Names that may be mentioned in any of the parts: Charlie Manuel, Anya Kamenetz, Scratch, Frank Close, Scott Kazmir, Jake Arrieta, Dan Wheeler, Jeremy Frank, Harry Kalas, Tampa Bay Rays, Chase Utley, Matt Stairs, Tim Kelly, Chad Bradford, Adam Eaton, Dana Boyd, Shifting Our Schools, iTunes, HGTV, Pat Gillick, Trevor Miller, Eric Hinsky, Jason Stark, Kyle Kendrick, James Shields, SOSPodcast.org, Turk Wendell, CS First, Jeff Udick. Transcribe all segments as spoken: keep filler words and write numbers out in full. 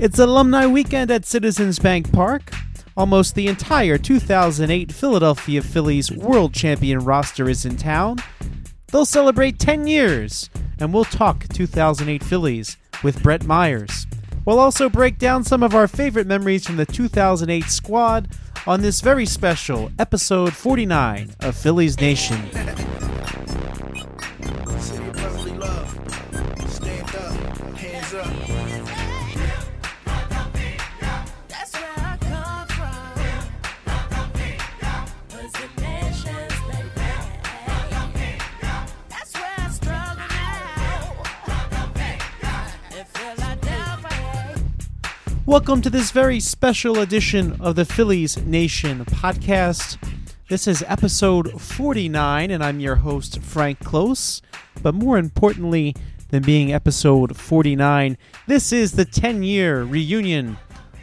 It's Alumni Weekend at Citizens Bank Park. Almost the entire two thousand eight Philadelphia Phillies World Champion roster is in town. They'll celebrate ten years, and we'll talk two thousand eight Phillies with Brett Myers. We'll also break down some of our favorite memories from the two thousand eight squad on this very special episode forty-nine of Phillies Nation. Welcome to this very special edition of the Phillies Nation podcast. This is episode forty-nine, and I'm your host, Frank Close. But more importantly than being episode forty-nine, this is the ten-year reunion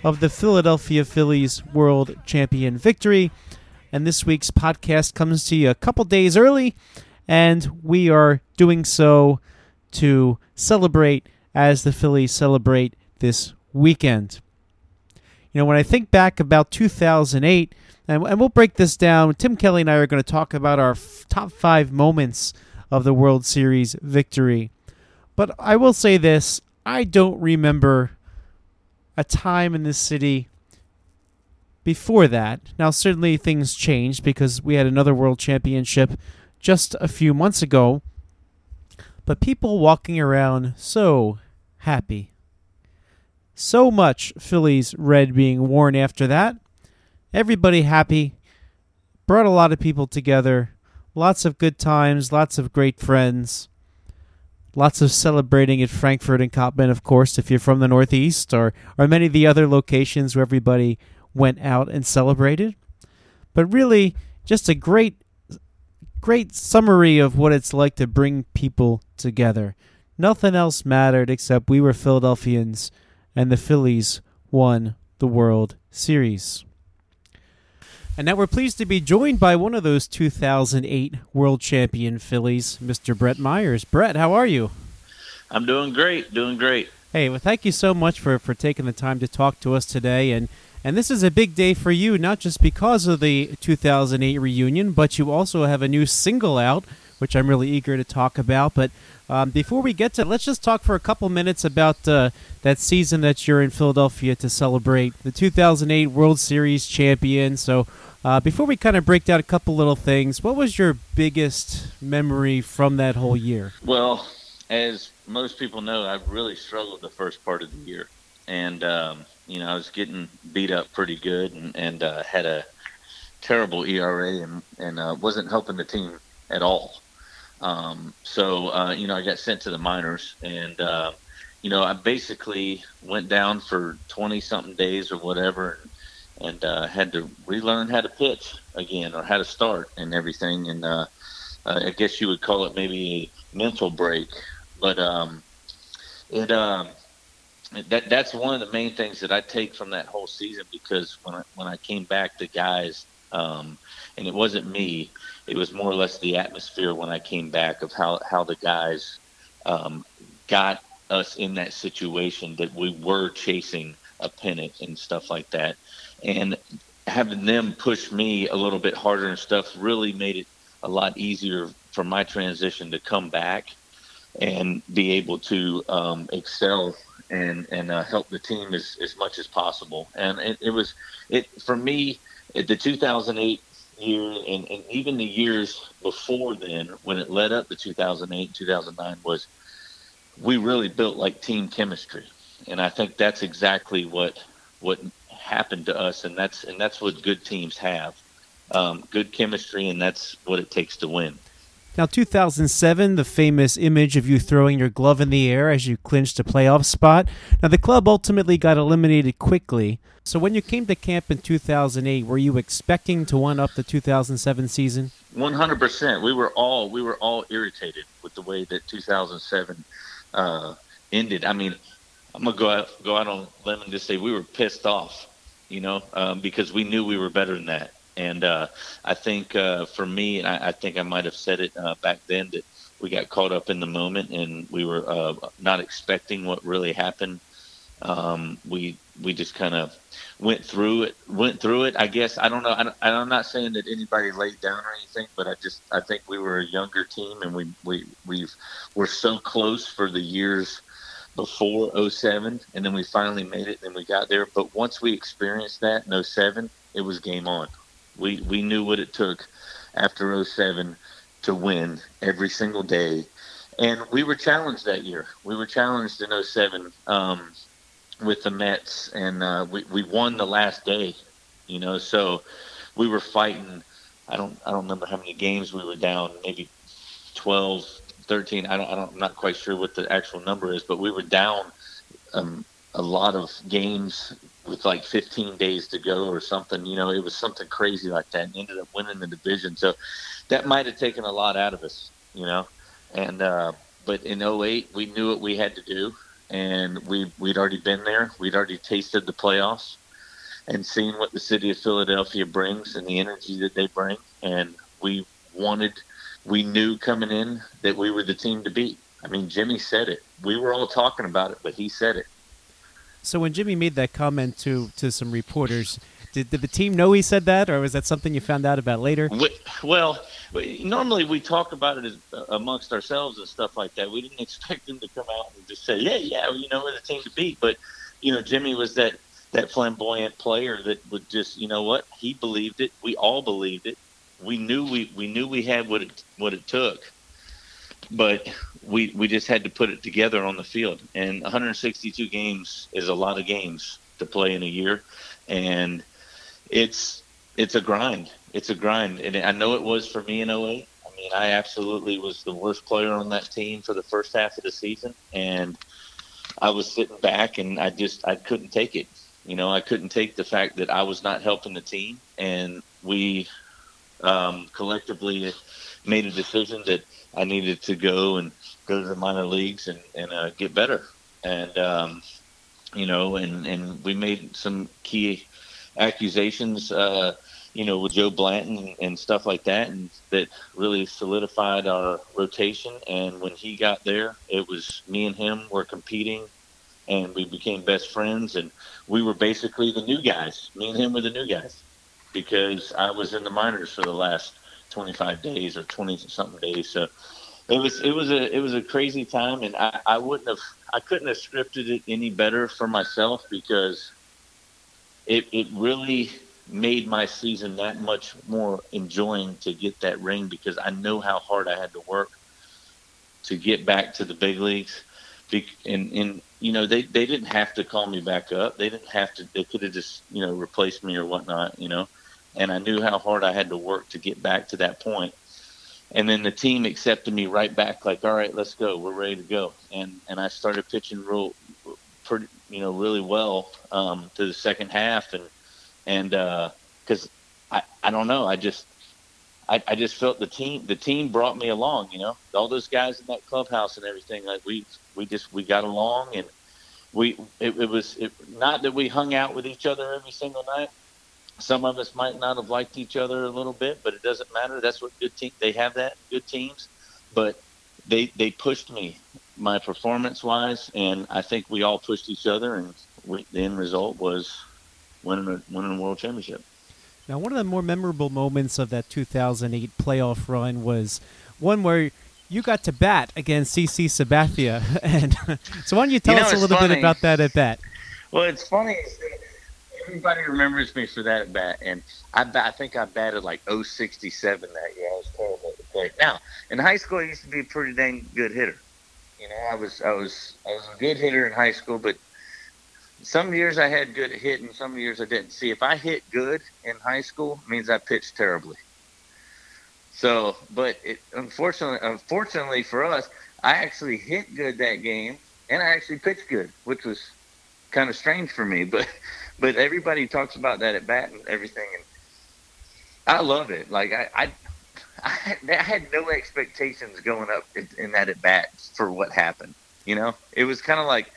of the Philadelphia Phillies World Champion victory. And this week's podcast comes to you a couple days early, and we are doing so to celebrate as the Phillies celebrate this weekend. You know, when I think back about two thousand eight, and, and we'll break this down, Tim Kelly and I are going to talk about our f- top five moments of the World Series victory. But I will say this, I don't remember a time in this city before that. Now, certainly things changed because we had another World Championship just a few months ago, but people walking around so happy. So much Phillies red being worn after that. Everybody happy. Brought a lot of people together. Lots of good times. Lots of great friends. Lots of celebrating at Frankford and Cottman, of course, if you're from the Northeast, or, or many of the other locations where everybody went out and celebrated. But really, just a great, great summary of what it's like to bring people together. Nothing else mattered except we were Philadelphians, and the Phillies won the World Series. And now we're pleased to be joined by one of those two thousand eight World Champion Phillies, Mister Brett Myers. Brett, how are you? I'm doing great, doing great. Hey, well, thank you so much for, for taking the time to talk to us today. And, and this is a big day for you, not just because of the two thousand eight reunion, but you also have a new single out, which I'm really eager to talk about. But um, before we get to it, let's just talk for a couple minutes about uh, that season that you're in Philadelphia to celebrate the two thousand eight World Series champion. So uh, before we kind of break down a couple little things, what was your biggest memory from that whole year? Well, as most people know, I've really struggled the first part of the year. And, um, you know, I was getting beat up pretty good and, and uh, had a terrible E R A and, and uh, wasn't helping the team at all. Um, so, uh, you know, I got sent to the minors and, uh, you know, I basically went down for twenty something days or whatever and, and uh, had to relearn how to pitch again or how to start and everything. And uh, I guess you would call it maybe a mental break, but um, it, um, that that's one of the main things that I take from that whole season, because when I, when I came back, the guys, um, and it wasn't me, it was more or less the atmosphere when I came back of how, how the guys um, got us in that situation that we were chasing a pennant and stuff like that. And having them push me a little bit harder and stuff really made it a lot easier for my transition to come back and be able to um, excel and, and uh, help the team as, as much as possible. And it, it was, it for me, the two thousand eight year and, and even the years before then, when it led up to two thousand eight, two thousand nine, was we really built like team chemistry. And I think that's exactly what what happened to us, and that's and that's what good teams have, um, good chemistry, and that's what it takes to win. Now, two thousand seven, the famous image of you throwing your glove in the air as you clinched a playoff spot. Now, the club ultimately got eliminated quickly. So when you came to camp in two thousand eight, were you expecting to one-up the two thousand seven season? one hundred percent. We were all we were all irritated with the way that two thousand seven uh, ended. I mean, I'm going to go out, go out on a limb and just say we were pissed off, you know, um, because we knew we were better than that. And uh, I think uh, for me, and I, I think I might have said it uh, back then, that we got caught up in the moment and we were uh, not expecting what really happened Um, we we just kind of went through it. Went through it. I guess I don't know. I don't, I'm not saying that anybody laid down or anything, but I just I think we were a younger team, and we we we've we're so close for the years before oh seven, and then we finally made it. And then we got there. But once we experienced that in oh seven, it was game on. We we knew what it took after oh seven to win every single day, and we were challenged that year. We were challenged in oh seven. Um, with the Mets, and uh, we, we won the last day, you know, so we were fighting. I don't, I don't remember how many games we were down, maybe twelve, thirteen. I don't, I don't, I'm not quite sure what the actual number is, but we were down um, a lot of games with like fifteen days to go or something, you know, it was something crazy like that, and ended up winning the division. So that might've taken a lot out of us, you know, and, uh, but in oh eight, we knew what we had to do. And we, we'd already been there. We'd already tasted the playoffs and seen what the city of Philadelphia brings and the energy that they bring. And we wanted, we knew coming in that we were the team to beat. I mean, Jimmy said it. We were all talking about it, but he said it. So when Jimmy made that comment to, to some reporters, did, did the team know he said that, or was that something you found out about later? We, well, we, normally we talk about it as, uh, amongst ourselves and stuff like that. We didn't expect him to come out and just say, yeah, yeah, well, you know, we're the team to beat. But, you know, Jimmy was that, that flamboyant player that would just, you know what, he believed it. We all believed it. We knew we, we knew we had what it, what it took. But we we just had to put it together on the field. And one hundred sixty-two games is a lot of games to play in a year. And it's it's a grind. It's a grind. And I know it was for me in oh eight. I mean, I absolutely was the worst player on that team for the first half of the season. And I was sitting back, and I just I couldn't take it. You know, I couldn't take the fact that I was not helping the team. And we um, collectively made a decision that I needed to go and go to the minor leagues and, and uh, get better. And, um, you know, and, and we made some key accusations, uh, you know, with Joe Blanton and, and stuff like that, and that really solidified our rotation. And when he got there, it was me and him were competing, and we became best friends. And we were basically the new guys. Me and him were the new guys, because I was in the minors for the last twenty-five days or twenty something days. So it was it was a it was a crazy time, and I, I wouldn't have I couldn't have scripted it any better for myself, because it it really made my season that much more enjoying to get that ring, because I know how hard I had to work to get back to the big leagues. And, and you know, they, they didn't have to call me back up. They didn't have to. They could have just, you know, replaced me or whatnot, you know. And I knew how hard I had to work to get back to that point. And then the team accepted me right back, like, all right, let's go. We're ready to go. And and I started pitching real, pretty, you know, really well um, to the second half. And and uh, 'cause I, I don't know, I just I, I just felt the team the team brought me along. You know, all those guys in that clubhouse and everything. Like we we just we got along, and we it, it was it, not that we hung out with each other every single night. Some of us might not have liked each other a little bit, but it doesn't matter. That's what good team they have that good teams, but they they pushed me, my performance wise, and I think we all pushed each other, and we, the end result was winning a, winning a world championship. Now, one of the more memorable moments of that two thousand eight playoff run was one where you got to bat against C C Sabathia, and so why don't you tell you know, us a little funny. bit about that at bat? Well, it's funny. Everybody remembers me for that bat, and I, I think I batted like oh sixty-seven that year. I was terrible at the plate. Now, in high school, I used to be a pretty dang good hitter. You know, I was I was I was a good hitter in high school, but some years I had good hit, and some years I didn't. See, if I hit good in high school, it means I pitched terribly. So, but it, unfortunately, unfortunately for us, I actually hit good that game, and I actually pitched good, which was kind of strange for me, but. But everybody talks about that at bat and everything, and I love it. Like I, I, I had no expectations going up in, in that at bat for what happened. You know, it was kind of like,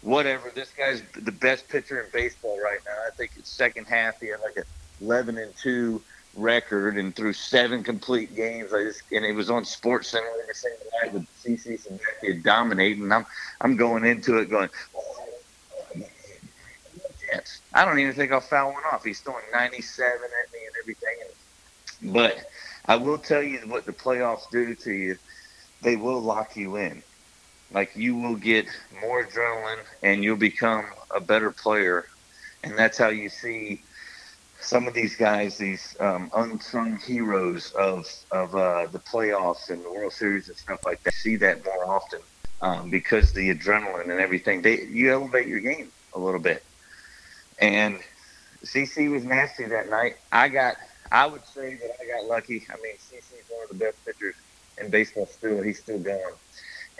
whatever. This guy's the best pitcher in baseball right now. I think it's second half. He had like a eleven and two record and threw seven complete games. I just, and it was on Sports Center every single night with C C Sabathia dominating. I'm I'm going into it going. Oh, I don't even think I'll foul one off. He's throwing ninety-seven at me and everything. But I will tell you what the playoffs do to you. They will lock you in. Like, you will get more adrenaline and you'll become a better player. And that's how you see some of these guys, these um, unsung heroes of, of uh, the playoffs and the World Series and stuff like that. See that more often um, because the adrenaline and everything. They, you elevate your game a little bit. And C C was nasty that night. I got, I would say that I got lucky. I mean, C C's one of the best pitchers in baseball still. He's still going.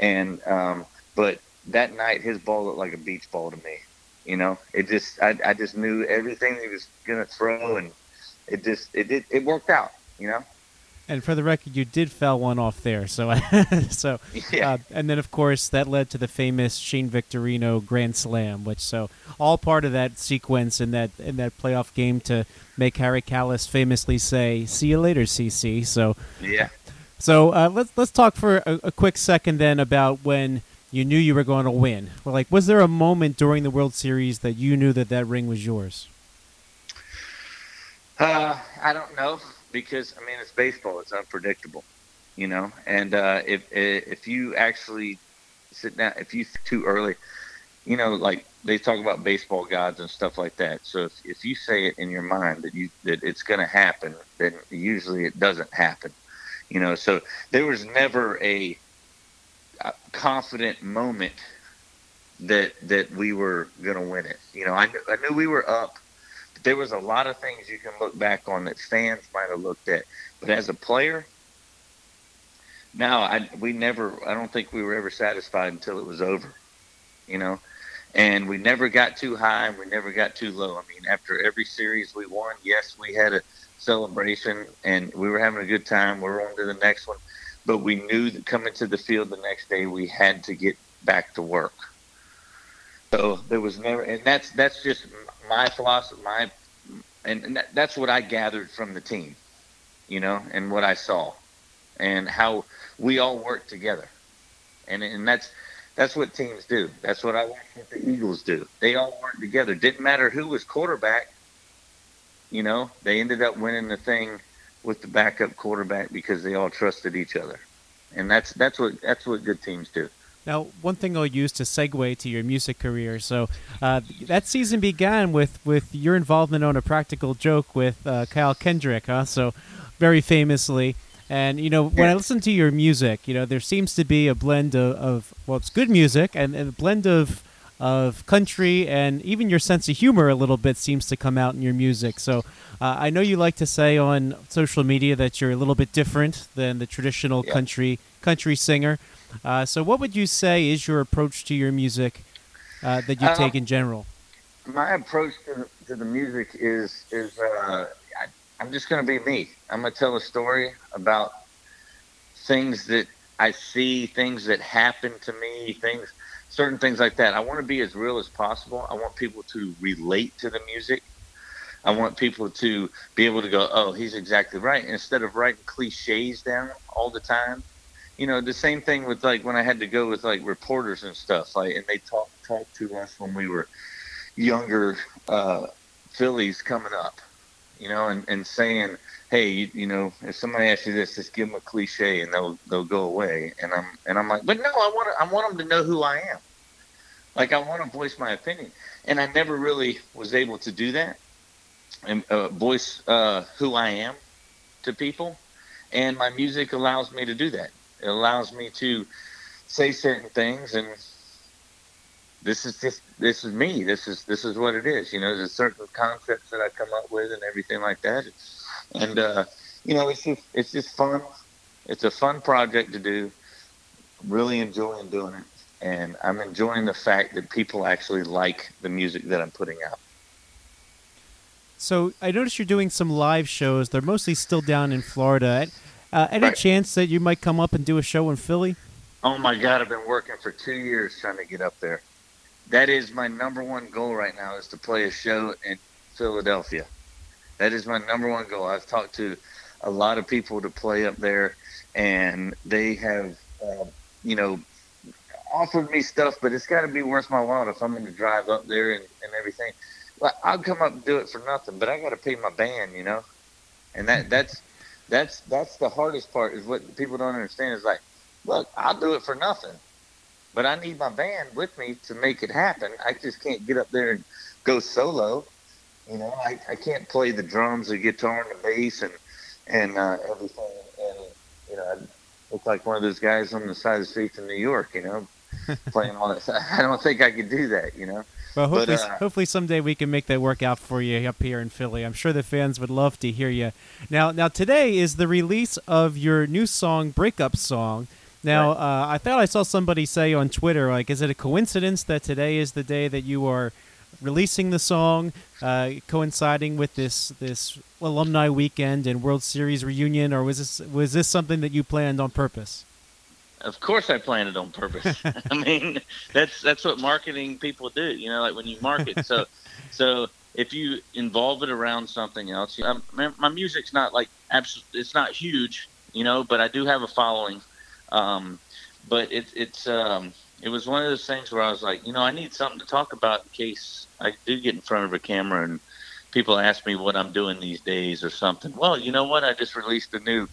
And, um, but that night his ball looked like a beach ball to me. You know, it just, I, I just knew everything he was going to throw, and it just, it did, it worked out, you know? And for the record, you did foul one off there. So, so, yeah. uh, and then of course that led to the famous Shane Victorino grand slam, which so all part of that sequence in that in that playoff game to make Harry Kalas famously say, "See you later, C C." So, yeah. So uh, let's let's talk for a, a quick second then about when you knew you were going to win. Well, like, was there a moment during the World Series that you knew that that ring was yours? Uh, I don't know. Because, I mean, it's baseball. It's unpredictable, you know. And uh, if if you actually sit down, if you too early, you know, like they talk about baseball gods and stuff like that. So if, if you say it in your mind that you that it's going to happen, then usually it doesn't happen, you know. So there was never a, a confident moment that that we were going to win it. You know, I knew, I knew we were up. There was a lot of things you can look back on that fans might have looked at, but as a player, now I we never I don't think we were ever satisfied until it was over, you know, and we never got too high and we never got too low. I mean, after every series we won, yes, we had a celebration and we were having a good time. We were on to the next one, but we knew that coming to the field the next day we had to get back to work. So there was never, and that's that's just my philosophy, my, and, and that, that's what I gathered from the team, you know, and what I saw, and how we all work together, and and that's that's what teams do. That's what I watched what the Eagles do. They all work together. Didn't matter who was quarterback, you know. They ended up winning the thing with the backup quarterback because they all trusted each other, and that's that's what that's what good teams do. Now, one thing I'll use to segue to your music career. So uh, that season began with, with your involvement on A Practical Joke with uh, Kyle Kendrick, huh? So very famously. And, you know, when I listen to your music, you know, there seems to be a blend of, of well, it's good music and, and a blend of of country, and even your sense of humor a little bit seems to come out in your music. So uh, I know you like to say on social media that you're a little bit different than the traditional yeah. country country singer. Uh, so what would you say is your approach to your music uh, that you um, take in general? My approach to the, to the music is, is uh, I, I'm just going to be me. I'm going to tell a story about things that I see, things that happen to me, things, certain things like that. I want to be as real as possible. I want people to relate to the music. I want people to be able to go, oh, he's exactly right. Instead of writing cliches down all the time. You know, the same thing with, like, when I had to go with, like, reporters and stuff, like, and they talk, talk to us when we were younger uh, Phillies coming up, you know, and, and saying, hey, you, you know, if somebody asks you this, just give them a cliche and they'll they'll go away. And I'm and I'm like, but no, I want I want them to know who I am. Like, I want to voice my opinion. And I never really was able to do that and uh, voice uh, who I am to people. And my music allows me to do that. It allows me to say certain things, and this is just this is me. This is this is what it is. You know, there's certain concepts that I come up with and everything like that. And uh, you know, it's just it's just fun. It's a fun project to do. Really enjoying doing it, and I'm enjoying the fact that people actually like the music that I'm putting out. So I noticed you're doing some live shows. They're mostly still down in Florida. Uh, any right. chance that you might come up and do a show in Philly? Oh, my God. I've been working for two years trying to get up there. That is my number one goal right now, is to play a show in Philadelphia. That is my number one goal. I've talked to a lot of people to play up there, and they have, uh, you know, offered me stuff, but it's got to be worth my while if I'm going to drive up there and, and everything. I'll come up and do it for nothing, but I got to pay my band, you know? And that that's that's that's the hardest part, is what people don't understand is like, look, I'll do it for nothing, but I need my band with me to make it happen. I just can't get up there and go solo. You know, I, I can't play the drums, the guitar, and the bass, and and uh, everything. And, you know, I look like one of those guys on the side of the street in New York, you know, playing all that. I don't think I could do that, you know. Well, hopefully, but, uh, hopefully someday we can make that work out for you up here in Philly. I'm sure the fans would love to hear you. Now, now today is the release of your new song, Breakup Song. Now, right. uh, I thought I saw somebody say on Twitter, like, is it a coincidence that today is the day that you are releasing the song, uh, coinciding with this this alumni weekend and World Series reunion, or was this was this something that you planned on purpose? Of course, I planned it on purpose. I mean, that's that's what marketing people do, you know, like when you market. So, so if you involve it around something else, you know, my, my music's not like abs- it's not huge, you know, but I do have a following. Um, but it, it's um, it was one of those things where I was like, you know, I need something to talk about in case I do get in front of a camera and people ask me what I'm doing these days or something. Well, you know what? I just released a new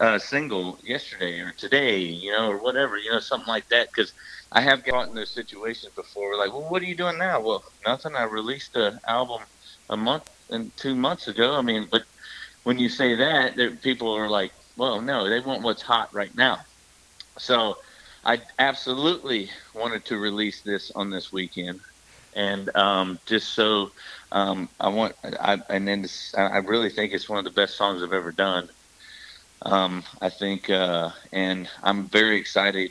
uh, single yesterday or today, you know, or whatever, you know, something like that. Because I have gotten in those situations before. Like, well, what are you doing now? Well, nothing. I released an album a month and two months ago. I mean, but when you say that, there, people are like, well, no, they want what's hot right now. So I absolutely wanted to release this on this weekend. And um, just so um, I want, I, and then this, I really think it's one of the best songs I've ever done. Um, I think, uh, and I'm very excited,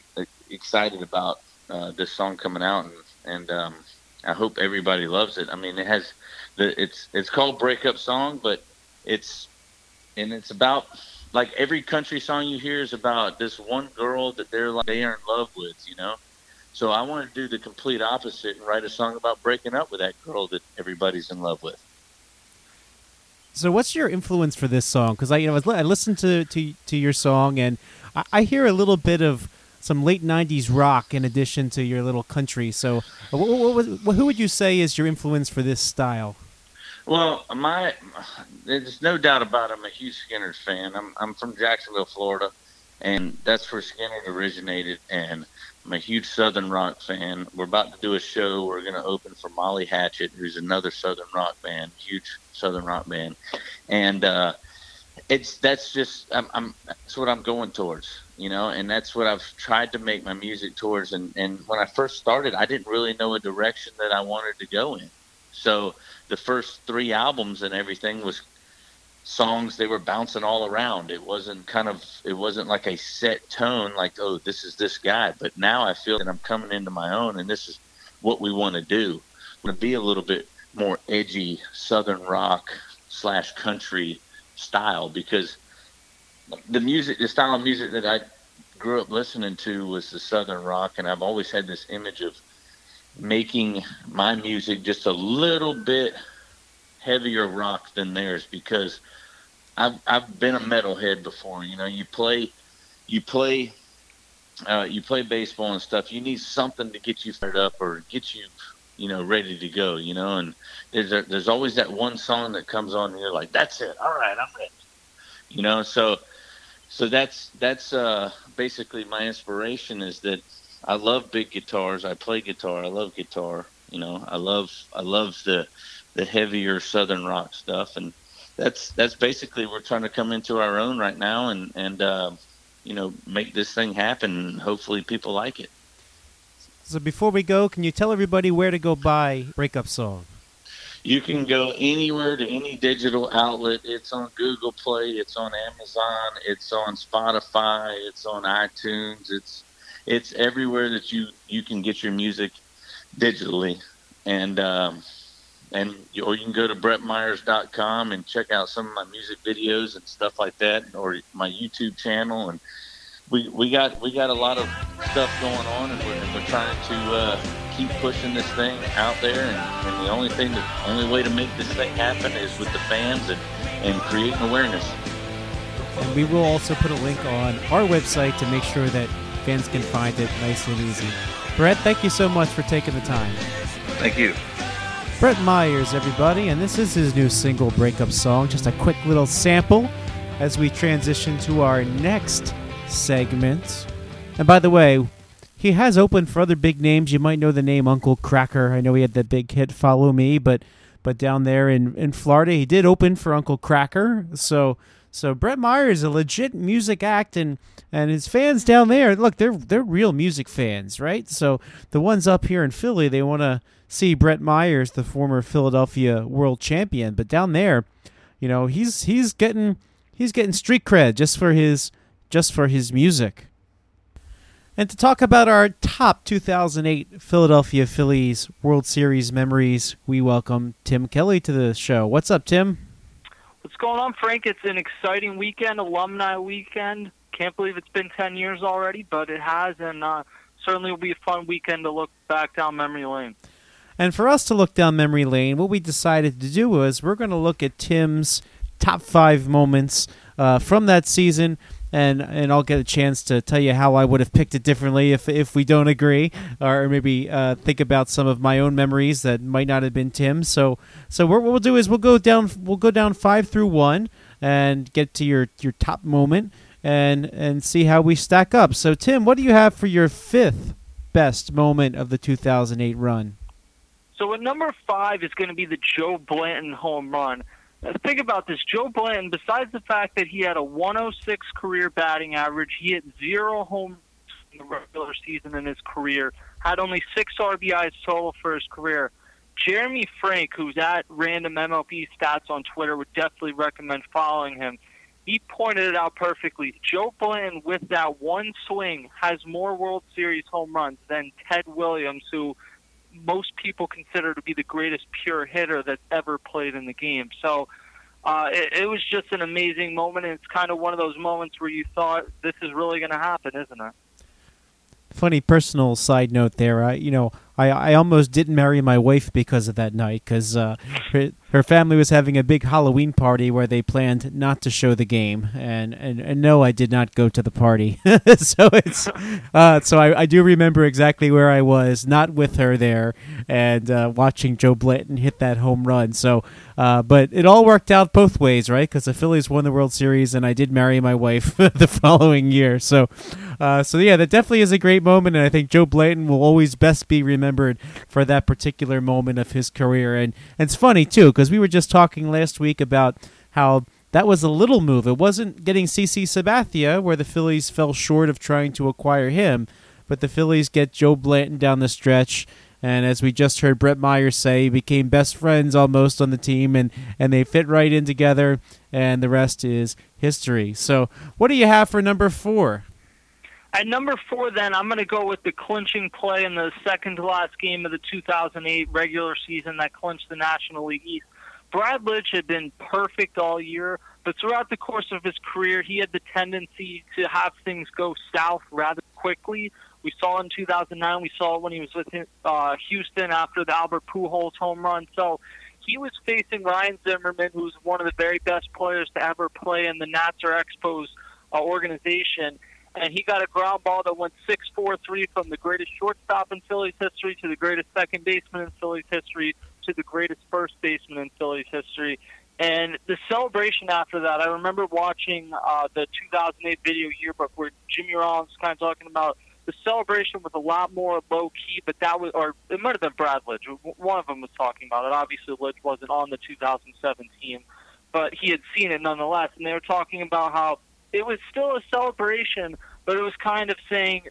excited about uh, this song coming out, and, and um, I hope everybody loves it. I mean, it has, the, it's it's called Breakup Song, but it's, and it's about, like every country song you hear is about this one girl that they're like, they are in love with, you know? So I want to do the complete opposite and write a song about breaking up with that girl that everybody's in love with. So what's your influence for this song? Because I, you know, I listened to, to, to your song, and I, I hear a little bit of some late nineties rock in addition to your little country. So what, what, what, who would you say is your influence for this style? Well, my there's no doubt about it, I'm a huge Skynyrd fan. I'm I'm from Jacksonville, Florida, and that's where Skynyrd originated, and I'm a huge Southern rock fan. We're about to do a show. We're going to open for Molly Hatchet, who's another Southern rock band, huge Southern rock band. And uh, it's that's just I'm, I'm that's what I'm going towards, you know, and that's what I've tried to make my music towards. And, and when I first started, I didn't really know a direction that I wanted to go in. So the first three albums and everything was songs. They were bouncing all around. It wasn't kind of, it wasn't like a set tone, like, oh, this is this guy. But now I feel that I'm coming into my own, and this is what we want to do. We want to be a little bit more edgy Southern rock slash country style, because the music, the style of music that I grew up listening to was the Southern rock. And I've always had this image of making my music just a little bit heavier rock than theirs, because I've I've been a metalhead before. You know, you play you play uh, you play baseball and stuff. You need something to get you fired up or get you you know ready to go. You know, and there's a, there's always that one song that comes on and you're like, that's it. All right, I'm ready. You know, so so that's that's uh, basically my inspiration, is that I love big guitars. I play guitar. I love guitar. You know, I love I love the the heavier Southern rock stuff, and that's that's basically we're trying to come into our own right now, and and uh, you know make this thing happen. And hopefully, people like it. So before we go, can you tell everybody where to go buy Breakup Song? You can go anywhere to any digital outlet. It's on Google Play. It's on Amazon. It's on Spotify. It's on iTunes. It's It's everywhere that you, you can get your music digitally, and um, and or you can go to brett myers dot com and check out some of my music videos and stuff like that, or my YouTube channel. And we we got we got a lot of stuff going on, and we're, we're trying to uh, keep pushing this thing out there. And, and the only thing, the only way to make this thing happen is with the fans and, and creating awareness. And we will also put a link on our website to make sure that fans can find it nice and easy. Brett, thank you so much for taking the time. Thank you. Brett Myers, everybody, and this is his new single, Breakup Song. Just a quick little sample as we transition to our next segment. And by the way, he has opened for other big names. You might know the name Uncle Cracker. I know he had that big hit, Follow Me, but but down there in, in Florida, he did open for Uncle Cracker. So so Brett Myers is a legit music act, and, and his fans down there, look, they're they're real music fans, right? So the ones up here in Philly, they want to see Brett Myers, the former Philadelphia world champion. But down there, you know, he's he's getting he's getting street cred just for his just for his music. And to talk about our top two thousand eight Philadelphia Phillies World Series memories, we welcome Tim Kelly to the show. What's up, Tim? What's going on, Frank? It's an exciting weekend, alumni weekend. Can't believe it's been ten years already, but it has, and uh, certainly will be a fun weekend to look back down memory lane. And for us to look down memory lane, what we decided to do was we're going to look at Tim's top five moments uh, from that season. And and I'll get a chance to tell you how I would have picked it differently if if we don't agree, or maybe uh, think about some of my own memories that might not have been Tim's. So so what we'll do is we'll go down we'll go down five through one and get to your, your top moment and and see how we stack up. So Tim, what do you have for your fifth best moment of the two thousand eight run? So at number five is going to be the Joe Blanton home run. Think about this. Joe Blanton, besides the fact that he had a one oh six career batting average, he hit zero home runs in the regular season in his career, had only six R B Is total for his career. Jeremy Frank, who's at Random M L B Stats on Twitter, would definitely recommend following him. He pointed it out perfectly. Joe Blanton, with that one swing, has more World Series home runs than Ted Williams, who most people consider to be the greatest pure hitter that's ever played in the game. So uh, it, it was just an amazing moment, and it's kind of one of those moments where you thought, this is really going to happen, isn't it? Funny personal side note there. I, you know, I, I almost didn't marry my wife because of that night, because uh, her, her family was having a big Halloween party where they planned not to show the game, and and, and no, I did not go to the party. so it's uh, so I, I do remember exactly where I was, not with her there, and uh, watching Joe Blanton hit that home run. So, uh, but it all worked out both ways, right? Because the Phillies won the World Series, and I did marry my wife the following year. So. Uh, so, yeah, that definitely is a great moment, and I think Joe Blanton will always best be remembered for that particular moment of his career. And, and it's funny, too, because we were just talking last week about how that was a little move. It wasn't getting C C Sabathia, where the Phillies fell short of trying to acquire him, but the Phillies get Joe Blanton down the stretch. And as we just heard Brett Myers say, he became best friends almost on the team, and, and they fit right in together, and the rest is history. So what do you have for number four? At number four, then, I'm going to go with the clinching play in the second-to-last game of the two thousand eight regular season that clinched the National League East. Brad Lidge had been perfect all year, but throughout the course of his career, he had the tendency to have things go south rather quickly. We saw it in two thousand nine. We saw it when he was with uh, Houston after the Albert Pujols home run. So he was facing Ryan Zimmerman, who's one of the very best players to ever play in the Nats or Expos uh, organization. And he got a ground ball that went six four three from the greatest shortstop in Phillies history to the greatest second baseman in Phillies history to the greatest first baseman in Phillies history. And the celebration after that, I remember watching uh, the two thousand eight video yearbook where Jimmy Rollins was kind of talking about the celebration was a lot more low-key, but that was, or it might have been Brad Lidge. One of them was talking about it. Obviously, Lidge wasn't on the two thousand seven team, but he had seen it nonetheless. And they were talking about how it was still a celebration, but it was kind of saying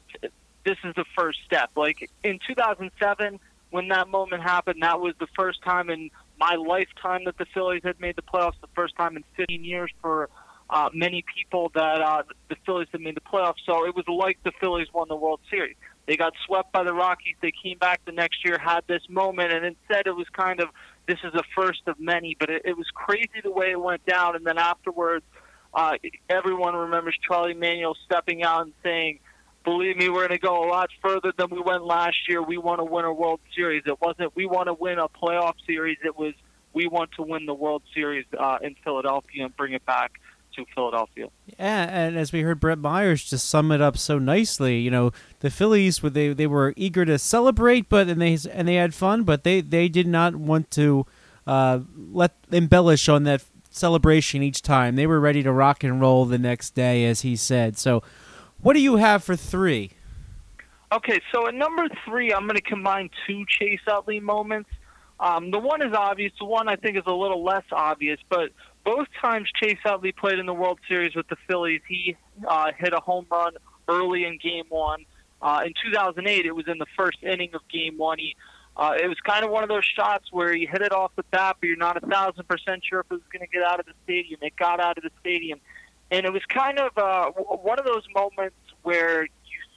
this is the first step. Like in two thousand seven, when that moment happened, that was the first time in my lifetime that the Phillies had made the playoffs, the first time in fifteen years for uh, many people that uh, the Phillies had made the playoffs. So it was like the Phillies won the World Series. They got swept by the Rockies. They came back the next year, had this moment, and instead it was kind of this is the first of many. But it, it was crazy the way it went down, and then afterwards, Uh, everyone remembers Charlie Manuel stepping out and saying, believe me, we're going to go a lot further than we went last year. We want to win a World Series. It wasn't we want to win a playoff series. It was we want to win the World Series uh, in Philadelphia and bring it back to Philadelphia. And as we heard Brett Myers just sum it up so nicely, you know, the Phillies, they they were eager to celebrate, but and they and they had fun, but they, they did not want to uh, let embellish on that celebration each time. They were ready to rock and roll the next day, as he said. So what do you have for three? Okay, so at number three, I'm going to combine two Chase Utley moments. Um, the one is obvious. The one I think is a little less obvious, but both times Chase Utley played in the World Series with the Phillies, he uh, hit a home run early in Game One. Uh, in two thousand eight, it was in the first inning of Game One. He, uh, it was kind of one of those shots where you hit it off the bat, but you're not a thousand percent sure if it was going to get out of the stadium. It got out of the stadium, and it was kind of uh, one of those moments where you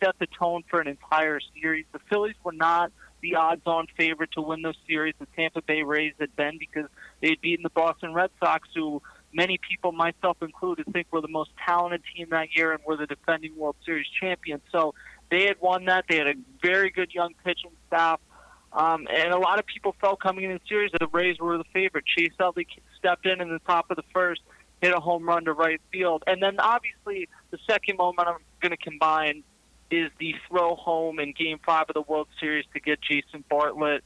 set the tone for an entire series. The Phillies were not the odds-on favorite to win those series. The Tampa Bay Rays had been, because they had beaten the Boston Red Sox, who many people, myself included, think were the most talented team that year and were the defending World Series champions. So they had won that. They had a very good young pitching staff. Um, and a lot of people felt coming into the series that the Rays were the favorite. Chase Utley stepped in in the top of the first, hit a home run to right field. And then, obviously, the second moment I'm going to combine is the throw home in Game five of the World Series to get Jason Bartlett.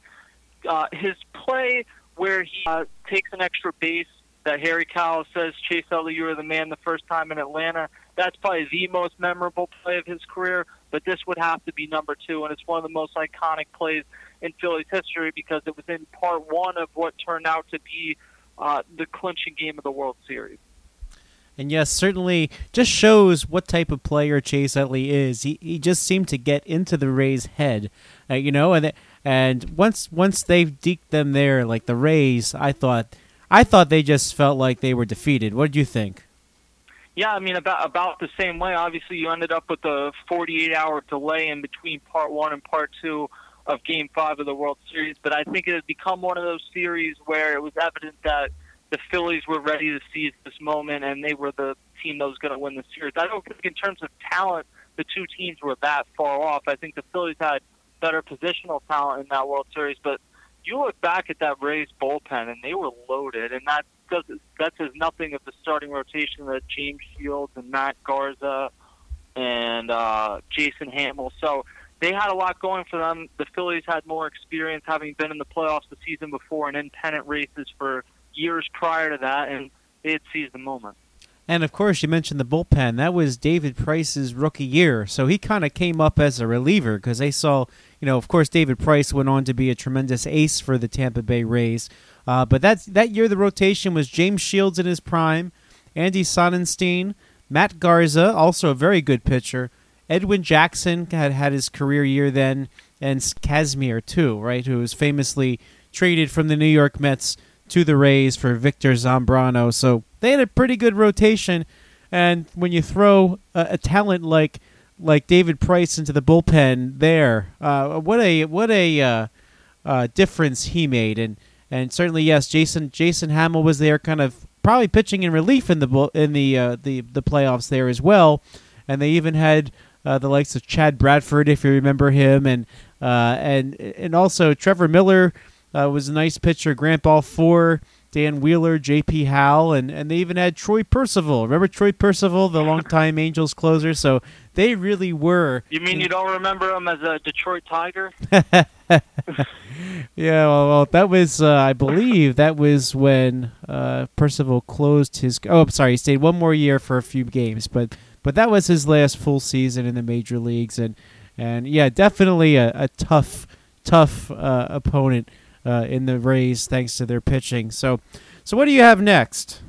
Uh, his play where he uh, takes an extra base that Harry Kalas says, "Chase Utley, you were the man," the first time in Atlanta. That's probably the most memorable play of his career, but this would have to be number two, and it's one of the most iconic plays in Phillies history because it was in part one of what turned out to be uh, the clinching game of the World Series. And yes, certainly just shows what type of player Chase Utley is. He he just seemed to get into the Rays' head, uh, you know. And and once once they've deked them there, like the Rays, I thought I thought they just felt like they were defeated. What do you think? Yeah, I mean about about the same way. Obviously, you ended up with a forty-eight hour delay in between part one and part two of Game Five of the World Series. But I think it has become one of those series where it was evident that the Phillies were ready to seize this moment, and they were the team that was going to win the series. I don't think in terms of talent the two teams were that far off. I think the Phillies had better positional talent in that World Series, but you look back at that Rays bullpen, and they were loaded, and that, does, that says nothing of the starting rotation that James Shields and Matt Garza and uh, Jason Hamill. So they had a lot going for them. The Phillies had more experience, having been in the playoffs the season before and in pennant races for years prior to that, and they had seized the moment. And, of course, you mentioned the bullpen. That was David Price's rookie year, so he kind of came up as a reliever because they saw, you know, of course, David Price went on to be a tremendous ace for the Tampa Bay Rays. Uh, but that's, that year the rotation was James Shields in his prime, Andy Sonnenstein, Matt Garza, also a very good pitcher, Edwin Jackson had had his career year then, and Kazmir, too, right, who was famously traded from the New York Mets to the Rays for Victor Zambrano. So they had a pretty good rotation, and when you throw a, a talent like like David Price into the bullpen there, uh, what a what a uh, uh, difference he made. And and certainly yes, Jason Jason Hamill was there, kind of probably pitching in relief in the in the uh, the the playoffs there as well. And they even had uh, the likes of Chad Bradford, if you remember him, and uh, and and also Trevor Miller. Uh, was a nice pitcher. Grant Ball four, Dan Wheeler, J P. Howell, and, and they even had Troy Percival. Remember Troy Percival, the longtime Angels closer? So they really were. You mean you don't remember him as a Detroit Tiger? yeah, well, well that was, uh, I believe, that was when uh, Percival closed his – oh, I'm sorry, he stayed one more year for a few games. But but that was his last full season in the major leagues. And, and yeah, definitely a, a tough, tough uh, opponent. Uh, in the Rays, thanks to their pitching. So, so what do you have next?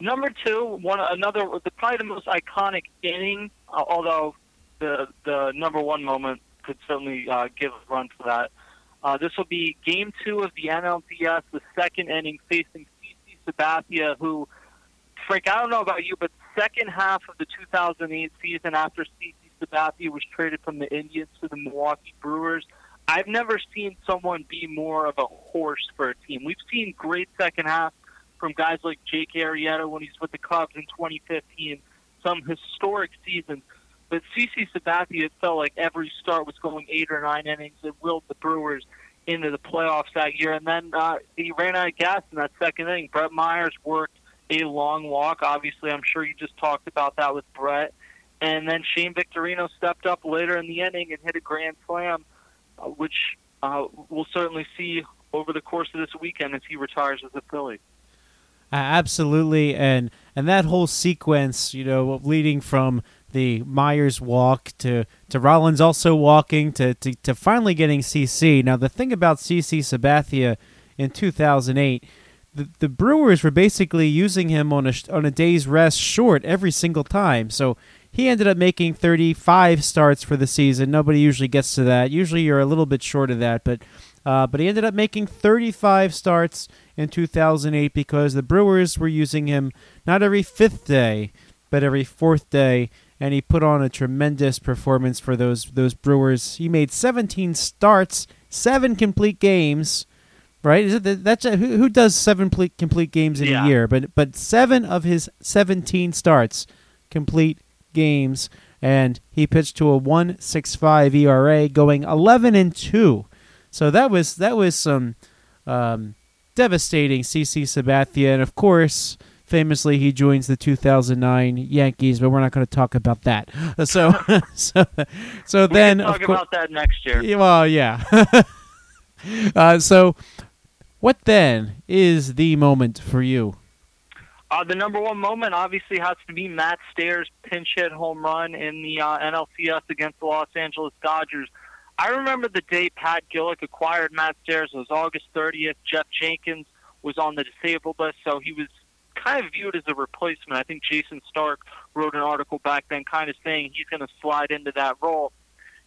Number two, one another, the, probably the most iconic inning. Uh, although the the number one moment could certainly uh, give a run for that. Uh, this will be Game Two of the N L D S, the second inning, facing C C Sabathia, who, Frank, I don't know about you, but second half of the two thousand eight season after C C Sabathia was traded from the Indians to the Milwaukee Brewers, I've never seen someone be more of a horse for a team. We've seen great second half from guys like Jake Arrieta when he's with the Cubs in twenty fifteen, some historic seasons. But C C Sabathia, it felt like every start was going eight or nine innings. It willed the Brewers into the playoffs that year. And then uh, he ran out of gas in that second inning. Brett Myers worked a long walk. Obviously, I'm sure you just talked about that with Brett. And then Shane Victorino stepped up later in the inning and hit a grand slam, uh, which uh, we'll certainly see over the course of this weekend as he retires as a Philly. Uh, absolutely, and and that whole sequence, you know, leading from the Myers walk to, to Rollins also walking to, to, to finally getting C C. Now, the thing about C C Sabathia in two thousand eight, the, the Brewers were basically using him on a on a day's rest short every single time. So he ended up making thirty-five starts for the season. Nobody usually gets to that. Usually you're a little bit short of that, but uh, but he ended up making thirty-five starts in two thousand eight because the Brewers were using him not every fifth day, but every fourth day, and he put on a tremendous performance for those those Brewers. He made seventeen starts, seven complete games, right? Is it that's a, who, who does seven complete games in yeah. a year? But but seven of his seventeen starts, complete games, and he pitched to a one point six five E R A, going eleven and two. So that was that was some um, devastating C C Sabathia, and of course, famously, he joins the two thousand nine Yankees, but we're not going to talk about that. So, so, so then, talk of course, about that next year. Well, yeah. uh, so, what then is the moment for you? Uh, the number one moment obviously has to be Matt Stairs' pinch hit home run in the uh, N L C S against the Los Angeles Dodgers. I remember the day Pat Gillick acquired Matt Stairs. It was August thirtieth. Jeff Jenkins was on the disabled list, so he was kind of viewed as a replacement. I think Jason Stark wrote an article back then kind of saying he's going to slide into that role.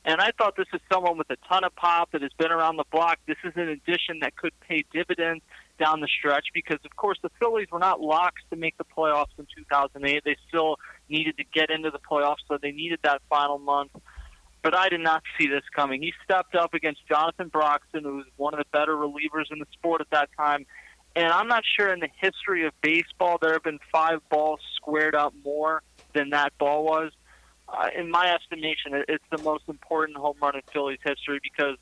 And I thought this is someone with a ton of pop that has been around the block. This is an addition that could pay dividends down the stretch because, of course, the Phillies were not locks to make the playoffs in two thousand eight. They still needed to get into the playoffs, so they needed that final month. But I did not see this coming. He stepped up against Jonathan Broxton, who was one of the better relievers in the sport at that time. And I'm not sure in the history of baseball there have been five balls squared up more than that ball was. Uh, in my estimation, it's the most important home run in Phillies history because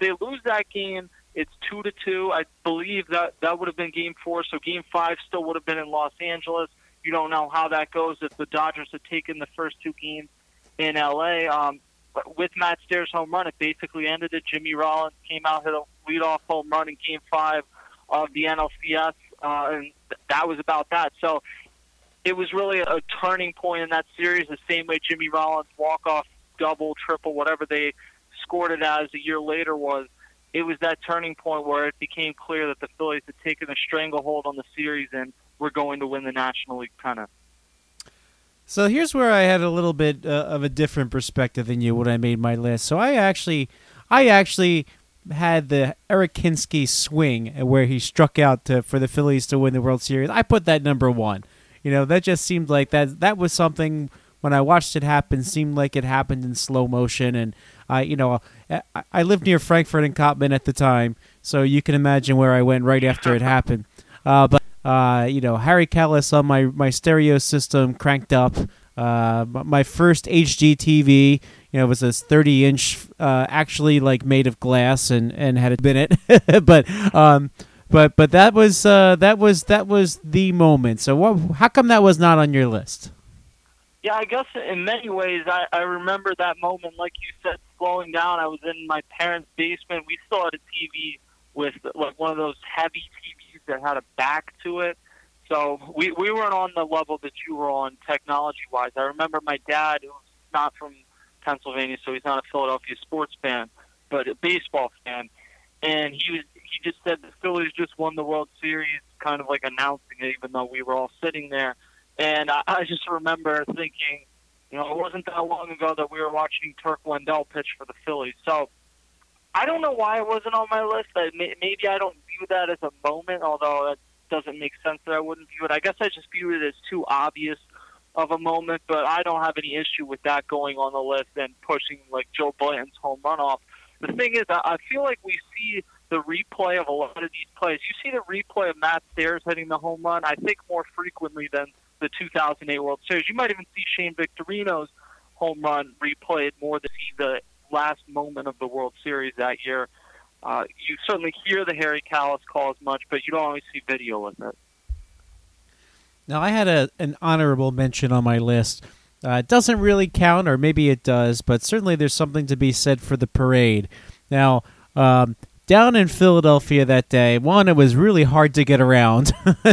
they lose that game. It's two to two. I believe that that would have been game four, so game five still would have been in Los Angeles. You don't know how that goes if the Dodgers had taken the first two games in L A. Um, but with Matt Stairs' home run, it basically ended it. Jimmy Rollins came out, hit a leadoff home run in game five of the N L C S, uh, and that was about that. So it was really a turning point in that series, the same way Jimmy Rollins' walk-off double, triple, whatever they scored it as a year later was. It was that turning point where it became clear that the Phillies had taken a stranglehold on the series and were going to win the National League pennant. So here's where I had a little bit uh, of a different perspective than you when I made my list. So I actually, I actually... had the Eric Hinsky swing where he struck out to, for the Phillies to win the World Series. I put that number one. You know, that just seemed like that that was something when I watched it happen, seemed like it happened in slow motion. And I, you know, I, I lived near Frankford and Cottman at the time, so you can imagine where I went right after it happened. Uh, but, uh, you know, Harry Kalas on my, my stereo system cranked up. Uh, my first H G T V, you know, was this thirty inch, uh, actually like made of glass and, and had it been it, but, um, but, but that was, uh, that was, that was the moment. So what, how come that was not on your list? Yeah, I guess in many ways, I, I remember that moment, like you said, slowing down. I was in my parents' basement. We still had a T V with like one of those heavy T Vs that had a back to it. So we, we weren't on the level that you were on technology-wise. I remember my dad, who's not from Pennsylvania, so he's not a Philadelphia sports fan, but a baseball fan. And he was he just said the Phillies just won the World Series, kind of like announcing it, even though we were all sitting there. And I, I just remember thinking, you know, it wasn't that long ago that we were watching Turk Wendell pitch for the Phillies. So I don't know why it wasn't on my list. I, maybe I don't view that as a moment, although that's doesn't make sense that I wouldn't view it. I guess I just view it as too obvious of a moment, but I don't have any issue with that going on the list and pushing like Joe Blanton's home run off. The thing is, I feel like we see the replay of a lot of these plays. You see the replay of Matt Stairs hitting the home run, I think more frequently than the two thousand eight World Series. You might even see Shane Victorino's home run replayed more than the last moment of the World Series that year. Uh, you certainly hear the Harry Kalas call as much, but you don't always see video with it. Now, I had a an honorable mention on my list. Uh, it doesn't really count, or maybe it does, but certainly there's something to be said for the parade. Now, um, down in Philadelphia that day, one, it was really hard to get around.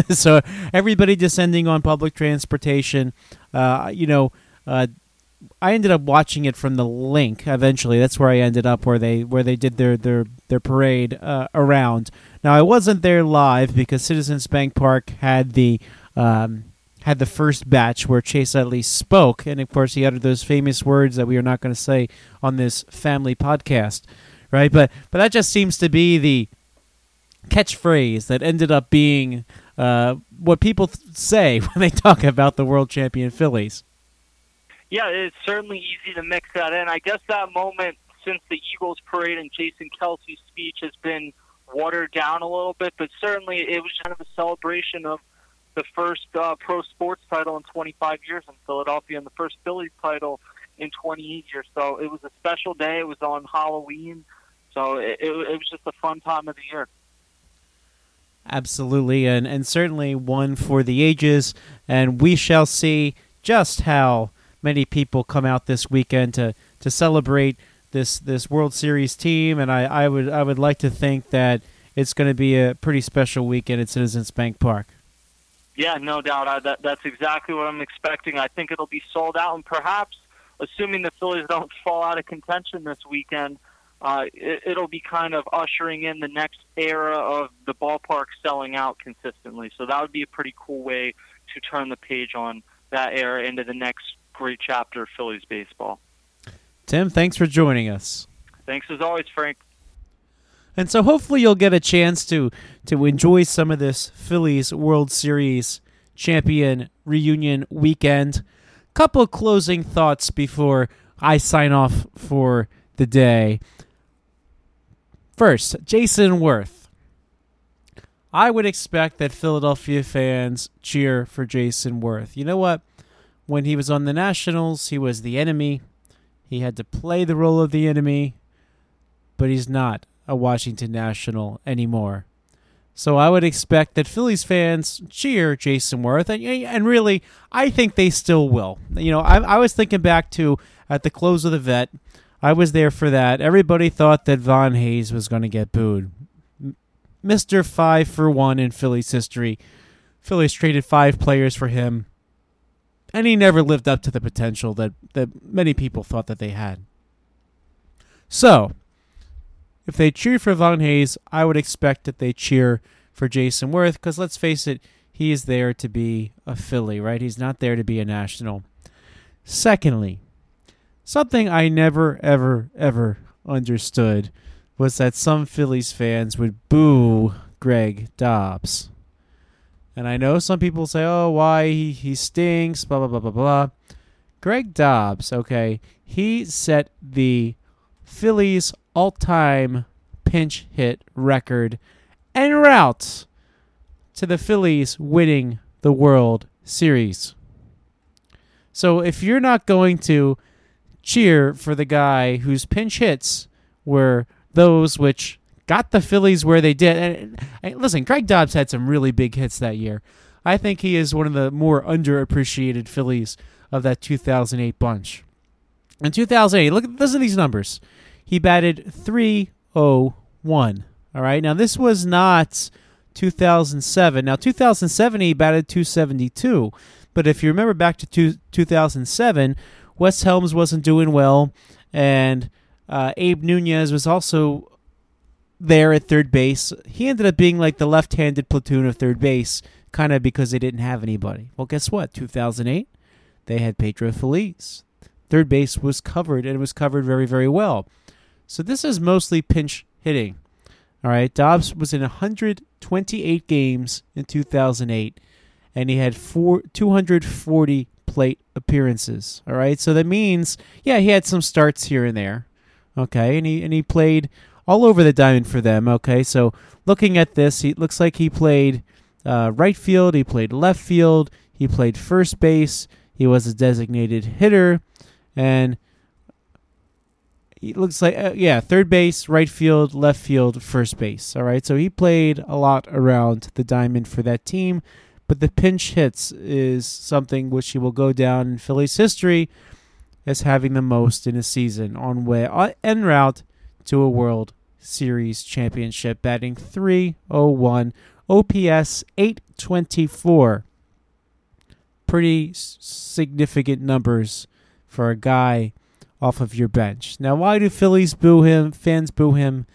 So everybody descending on public transportation, uh, you know, uh, I ended up watching it from the link eventually. That's where I ended up, where they where they did their, their, their parade uh, around. Now, I wasn't there live because Citizens Bank Park had the... Um, had the first batch where Chase Utley spoke, and of course he uttered those famous words that we are not going to say on this family podcast, right? But but that just seems to be the catchphrase that ended up being uh, what people th- say when they talk about the world champion Phillies. Yeah, it's certainly easy to mix that in. I guess that moment since the Eagles parade and Jason Kelsey's speech has been watered down a little bit, but certainly it was kind of a celebration of the first uh, pro sports title in twenty-five years in Philadelphia and the first Phillies title in twenty-eight years. So it was a special day. It was on Halloween. So it, it, it was just a fun time of the year. Absolutely. And, and certainly one for the ages. And we shall see just how many people come out this weekend to, to celebrate this, this World Series team. And I, I would, I would like to think that it's going to be a pretty special weekend at Citizens Bank Park. Yeah, no doubt. I, that, that's exactly what I'm expecting. I think it'll be sold out, and perhaps, assuming the Phillies don't fall out of contention this weekend, uh, it, it'll be kind of ushering in the next era of the ballpark selling out consistently. So that would be a pretty cool way to turn the page on that era into the next great chapter of Phillies baseball. Tim, thanks for joining us. Thanks as always, Frank. And so hopefully you'll get a chance to to enjoy some of this Phillies World Series champion reunion weekend. Couple of closing thoughts before I sign off for the day. First, Jason Worth. I would expect that Philadelphia fans cheer for Jason Worth. You know what? When he was on the Nationals, he was the enemy. He had to play the role of the enemy, but he's not a Washington National anymore. So I would expect that Phillies fans cheer Jason Worth, and, and really, I think they still will. You know, I, I was thinking back to at the close of the Vet. I was there for that. Everybody thought that Von Hayes was going to get booed. Mister Five for One in Phillies history. Phillies traded five players for him, and he never lived up to the potential that, that many people thought that they had. So, if they cheer for Von Hayes, I would expect that they cheer for Jason Worth because, let's face it, he is there to be a Philly, right? He's not there to be a National. Secondly, something I never, ever, ever understood was that some Phillies fans would boo Greg Dobbs. And I know some people say, oh, why, he, he stinks, blah, blah, blah, blah, blah. Greg Dobbs, okay, he set the Phillies all-time pinch hit record en route to the Phillies winning the World Series. So if you're not going to cheer for the guy whose pinch hits were those which got the Phillies where they did, and, and listen, Greg Dobbs had some really big hits that year. I think he is one of the more underappreciated Phillies of that two thousand eight bunch. In two thousand eight, look, listen to these numbers. He batted three oh one, all right? Now, this was not two thousand seven. Now, two thousand seven, he batted two seventy-two. But if you remember back to two, two thousand seven, Wes Helms wasn't doing well, and uh, Abe Nunez was also there at third base. He ended up being like the left-handed platoon of third base, kind of because they didn't have anybody. Well, guess what? two thousand eight, they had Pedro Feliz. Third base was covered, and it was covered very, very well. So this is mostly pinch hitting. All right, Dobbs was in one hundred twenty-eight games in two thousand eight, and he had four, two hundred forty plate appearances. All right, so that means, yeah, he had some starts here and there. Okay, and he and he played all over the diamond for them. Okay, so looking at this, he looks like he played uh, right field, he played left field, he played first base, he was a designated hitter, and it looks like, uh, yeah, third base, right field, left field, first base. All right, so he played a lot around the diamond for that team, but the pinch hits is something which he will go down in Phillies history as having the most in a season, on way en route to a World Series championship, batting three oh one, O P S eight twenty-four. Pretty significant numbers for a guy off of your bench. Now, why do Phillies boo him? Fans boo him.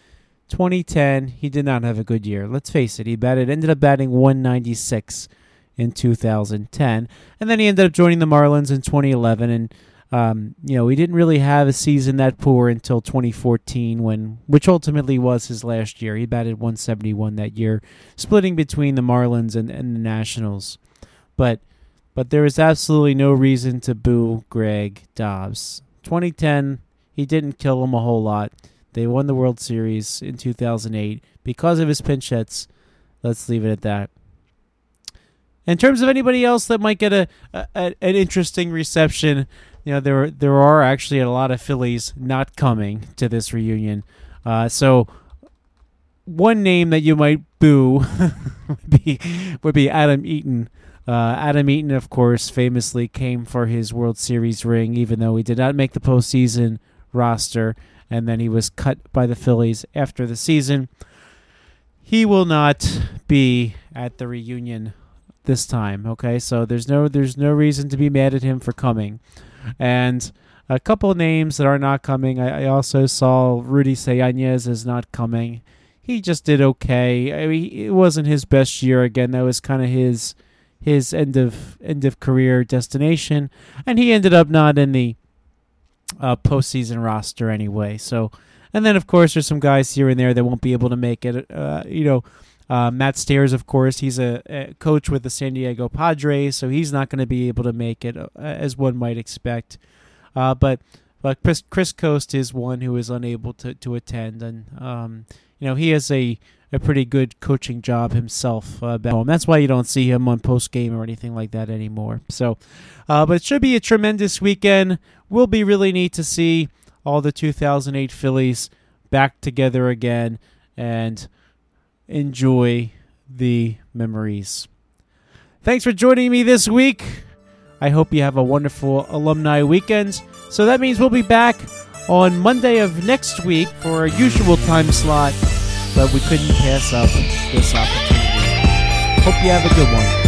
twenty ten, he did not have a good year. Let's face it, he batted, ended up batting one ninety-six in two thousand ten. And then he ended up joining the Marlins in twenty eleven. And, um, you know, he didn't really have a season that poor until twenty fourteen, when which ultimately was his last year. He batted one seventy-one that year, splitting between the Marlins and, and the Nationals. But, but there is absolutely no reason to boo Greg Dobbs. twenty ten, he didn't kill him a whole lot. They won the World Series in two thousand eight because of his pinch hits. Let's leave it at that. In terms of anybody else that might get a, a an interesting reception, you know, there there are actually a lot of Phillies not coming to this reunion. Uh, so one name that you might boo would be would be Adam Eaton. Uh, Adam Eaton, of course, famously came for his World Series ring, even though he did not make the postseason roster, and then he was cut by the Phillies after the season. He will not be at the reunion this time, okay? So there's no there's no reason to be mad at him for coming. And a couple of names that are not coming. I, I also saw Rudy Seanes is not coming. He just did okay. I mean, it wasn't his best year. Again, that was kind of his his end of end of career destination, and he ended up not in the Uh, postseason roster anyway. So, and then of course there's some guys here and there that won't be able to make it. Uh, you know, uh, Matt Stairs, of course, he's a, a coach with the San Diego Padres, so he's not going to be able to make it uh, as one might expect. Uh, but but Chris, Chris Coast is one who is unable to to attend, and um, you know, he has a, a pretty good coaching job himself uh, back home. That's why you don't see him on post game or anything like that anymore. So, uh, but it should be a tremendous weekend. Will be really neat to see all the two thousand eight Phillies back together again and enjoy the memories. Thanks for joining me this week. I hope you have a wonderful alumni weekend. So that means we'll be back on Monday of next week for our usual time slot, but we couldn't pass up this opportunity. Hope you have a good one.